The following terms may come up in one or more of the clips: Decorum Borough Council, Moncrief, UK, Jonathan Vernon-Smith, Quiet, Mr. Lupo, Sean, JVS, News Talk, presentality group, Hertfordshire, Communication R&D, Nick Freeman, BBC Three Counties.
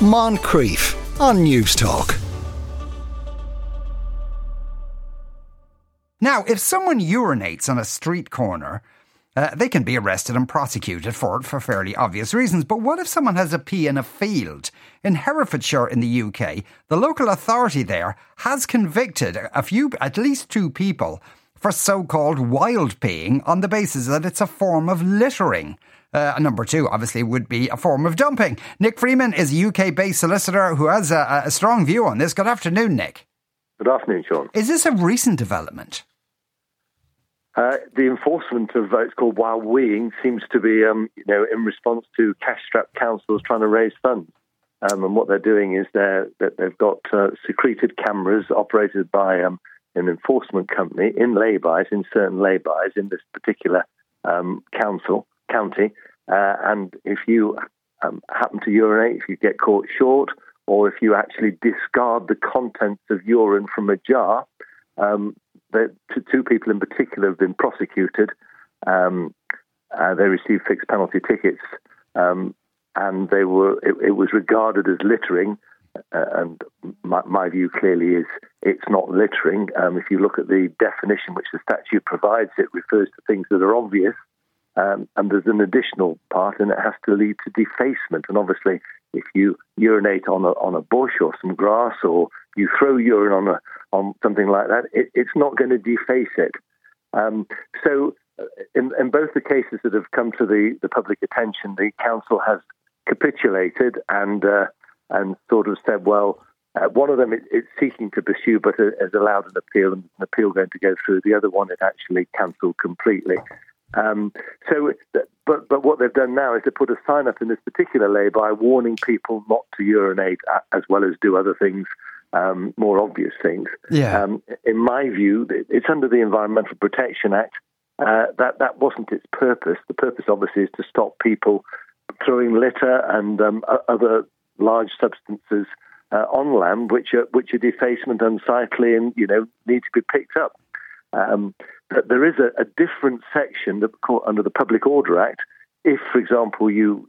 Moncrief on News Talk. Now, if someone urinates on a street corner, they can be arrested and prosecuted for it for fairly obvious reasons. But what if someone has a pee in a field? In Hertfordshire in the UK, the local authority there has convicted at least two people for so-called wild peeing on the basis that it's a form of littering. Number two, obviously, would be a form of dumping. Nick Freeman is a UK-based solicitor who has a strong view on this. Good afternoon, Nick. Good afternoon, Sean. Is this a recent development? The enforcement of it's called wild weeing seems to be, in response to cash-strapped councils trying to raise funds. And what they're doing is they've got secreted cameras operated by an enforcement company in laybys, in certain laybys in this particular county. And if you happen to urinate, if you get caught short, or if you actually discard the contents of urine from a jar, two people in particular have been prosecuted. They received fixed penalty tickets, and they were. It was regarded as littering. And my view clearly is it's not littering. If you look at the definition which the statute provides, it refers to things that are obvious. And there's an additional part, and it has to lead to defacement. And obviously, if you urinate on a bush or some grass, or you throw urine on something like that, it's not going to deface it. So in both the cases that have come to the public attention, the council has capitulated and sort of said, well, one of them it's seeking to pursue but has allowed an appeal, and an appeal going to go through. The other one it actually cancelled completely. But what they've done now is they put a sign up in this particular lay-by warning people not to urinate, as well as do other things, more obvious things. Yeah. In my view, it's under the Environmental Protection Act. That wasn't its purpose. The purpose, obviously, is to stop people throwing litter and other large substances on land, which are defacement, unsightly, and need to be picked up. But there is a different section under the Public Order Act. If, for example, you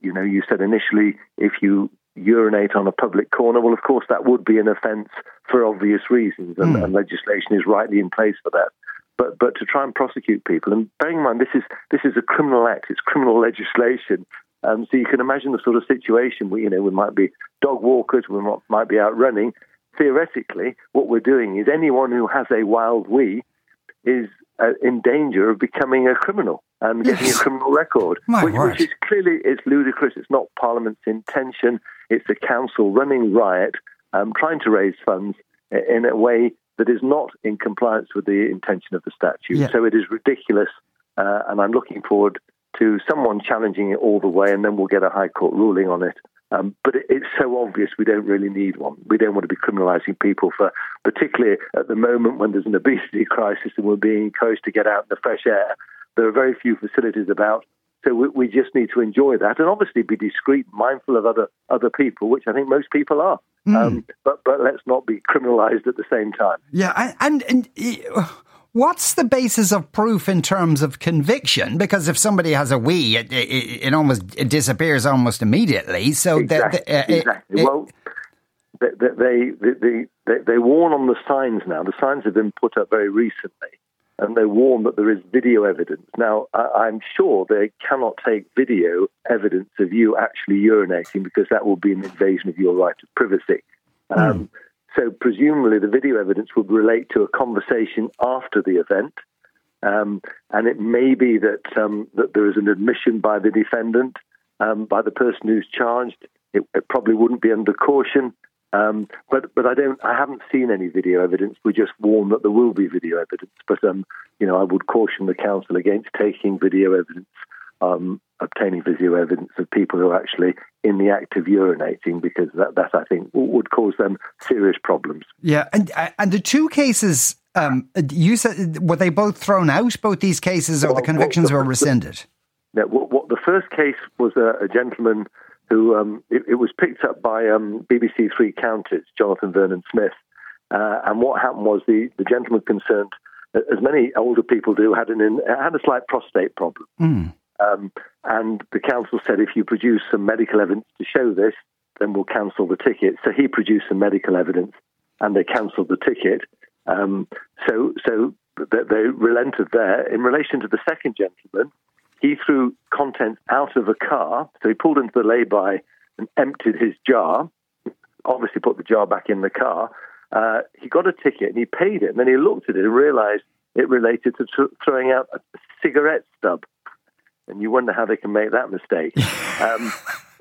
said initially, if you urinate on a public corner, well, of course, that would be an offence for obvious reasons, and legislation is rightly in place for that. But to try and prosecute people, and bearing in mind this is a criminal act, it's criminal legislation. So you can imagine the sort of situation where we might be dog walkers, we might be out running. Theoretically, what we're doing is anyone who has a wild wee is in danger of becoming a criminal and getting a criminal record, which is clearly, it's ludicrous. It's not Parliament's intention. It's the council running riot, trying to raise funds in a way that is not in compliance with the intention of the statute. Yeah. So it is ridiculous, and I'm looking forward to someone challenging it all the way, and then we'll get a High Court ruling on it. But it's so obvious we don't really need one. We don't want to be criminalising people for, particularly at the moment when there's an obesity crisis and we're being encouraged to get out in the fresh air. There are very few facilities about, so we just need to enjoy that and obviously be discreet, mindful of other people, which I think most people are. But let's not be criminalised at the same time. Yeah, and what's the basis of proof in terms of conviction? Because if somebody has a wee, it disappears almost immediately. So exactly. Exactly. They warn on the signs now. The signs have been put up very recently, and they warn that there is video evidence. Now, I'm sure they cannot take video evidence of you actually urinating because that will be an invasion of your right to privacy. So presumably the video evidence would relate to a conversation after the event, and it may be that there is an admission by the defendant, by the person who's charged. It probably wouldn't be under caution, but I haven't seen any video evidence. We're just warned that there will be video evidence, but I would caution the council against taking video evidence. Obtaining video evidence of people who are actually in the act of urinating, because that I think would cause them serious problems. Yeah, and the two cases, you said, were they both thrown out? Both these cases, or the convictions were rescinded? The first case was a gentleman who it was picked up by BBC Three Counties, Jonathan Vernon-Smith, and what happened was the gentleman concerned, as many older people do, had a slight prostate problem. And the council said, if you produce some medical evidence to show this, then we'll cancel the ticket. So he produced some medical evidence and they cancelled the ticket. So they relented there. In relation to the second gentleman, he threw contents out of a car. So he pulled into the lay-by and emptied his jar, obviously put the jar back in the car. He got a ticket and he paid it. And then he looked at it and realised it related to throwing out a cigarette stub. And you wonder how they can make that mistake.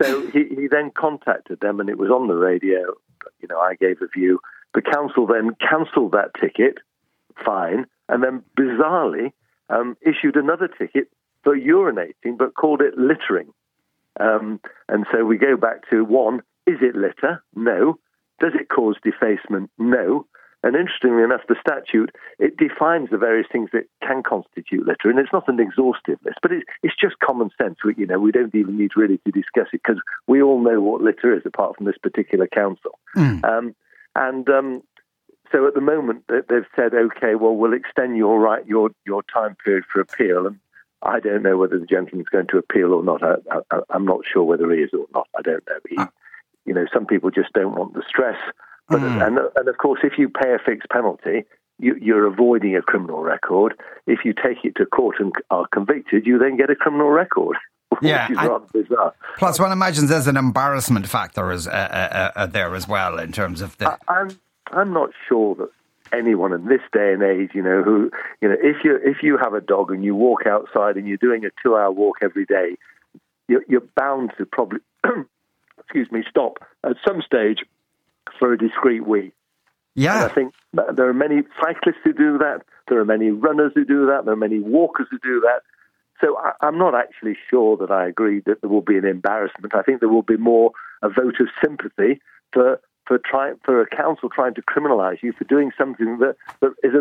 So he then contacted them and it was on the radio. You know, I gave a view. The council then cancelled that ticket, fine, and then bizarrely issued another ticket for urinating but called it littering. And so we go back to, one, is it litter? No. Does it cause defacement? No. And interestingly enough, the statute, it defines the various things that can constitute litter, and it's not an exhaustive list, but it's just common sense. We don't even need really to discuss it because we all know what litter is, apart from this particular council. So at the moment, they've said, OK, well, we'll extend your time period for appeal. And I don't know whether the gentleman's going to appeal or not. I'm not sure whether he is or not. I don't know. Some people just don't want the stress. But, and of course, if you pay a fixed penalty, you're avoiding a criminal record. If you take it to court and are convicted, you then get a criminal record. Yeah, which is rather bizarre. Plus, one imagines there's an embarrassment factor there as well in terms of the. I'm not sure that anyone in this day and age, if you have a dog and you walk outside and you're doing a 2-hour walk every day, you're bound to probably, stop at some stage for a discreet wee. Yeah, and I think there are many cyclists who do that. There are many runners who do that. There are many walkers who do that. So I'm not actually sure that I agree that there will be an embarrassment. I think there will be more a vote of sympathy for a council trying to criminalise you for doing something that is a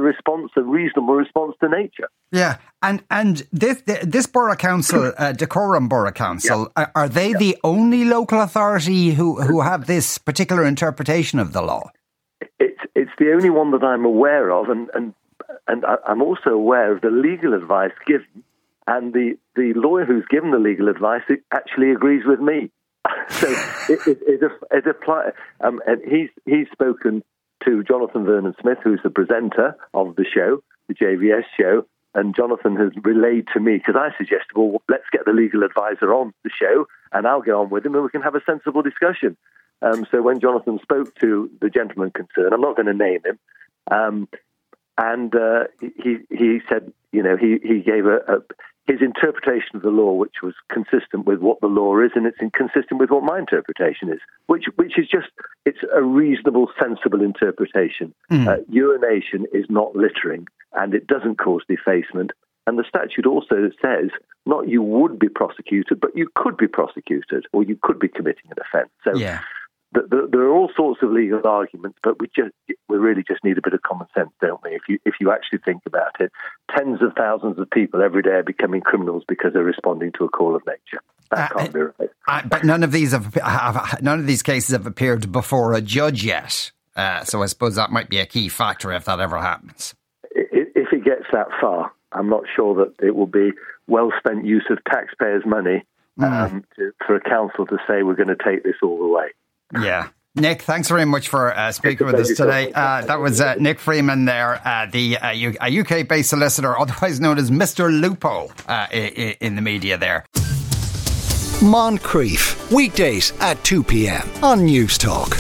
reasonable response to nature. Yeah, and this borough council, Decorum Borough Council, yeah. Are they yeah. the only local authority who have this particular interpretation of the law? It's the only one that I'm aware of, and I'm also aware of the legal advice given. And the lawyer who's given the legal advice actually agrees with me. So it applies. And he's spoken to Jonathan Vernon-Smith, who's the presenter of the show, the JVS show, and Jonathan has relayed to me, because I suggested, well, let's get the legal advisor on the show, and I'll get on with him, and we can have a sensible discussion. So when Jonathan spoke to the gentleman concerned, I'm not going to name him, and he said, he gave his interpretation of the law, which was consistent with what the law is, and it's inconsistent with what my interpretation is, which is just, it's a reasonable, sensible interpretation. Urination is not littering, and it doesn't cause defacement. And the statute also says not you would be prosecuted, but you could be prosecuted, or you could be committing an offence. So yeah. There are all sorts of legal arguments, but we really just need a bit of common sense, don't we? If you actually think about it, tens of thousands of people every day are becoming criminals because they're responding to a call of nature. That can't be right. But none of these cases have appeared before a judge yet. So I suppose that might be a key factor if that ever happens. If it gets that far, I'm not sure that it will be well spent use of taxpayers' money for a council to say we're going to take this all the way. Yeah. Nick, thanks very much for speaking with us today. That was Nick Freeman there, a UK-based solicitor, otherwise known as Mr. Lupo in the media there. Moncrief, weekdays at 2pm on News Talk.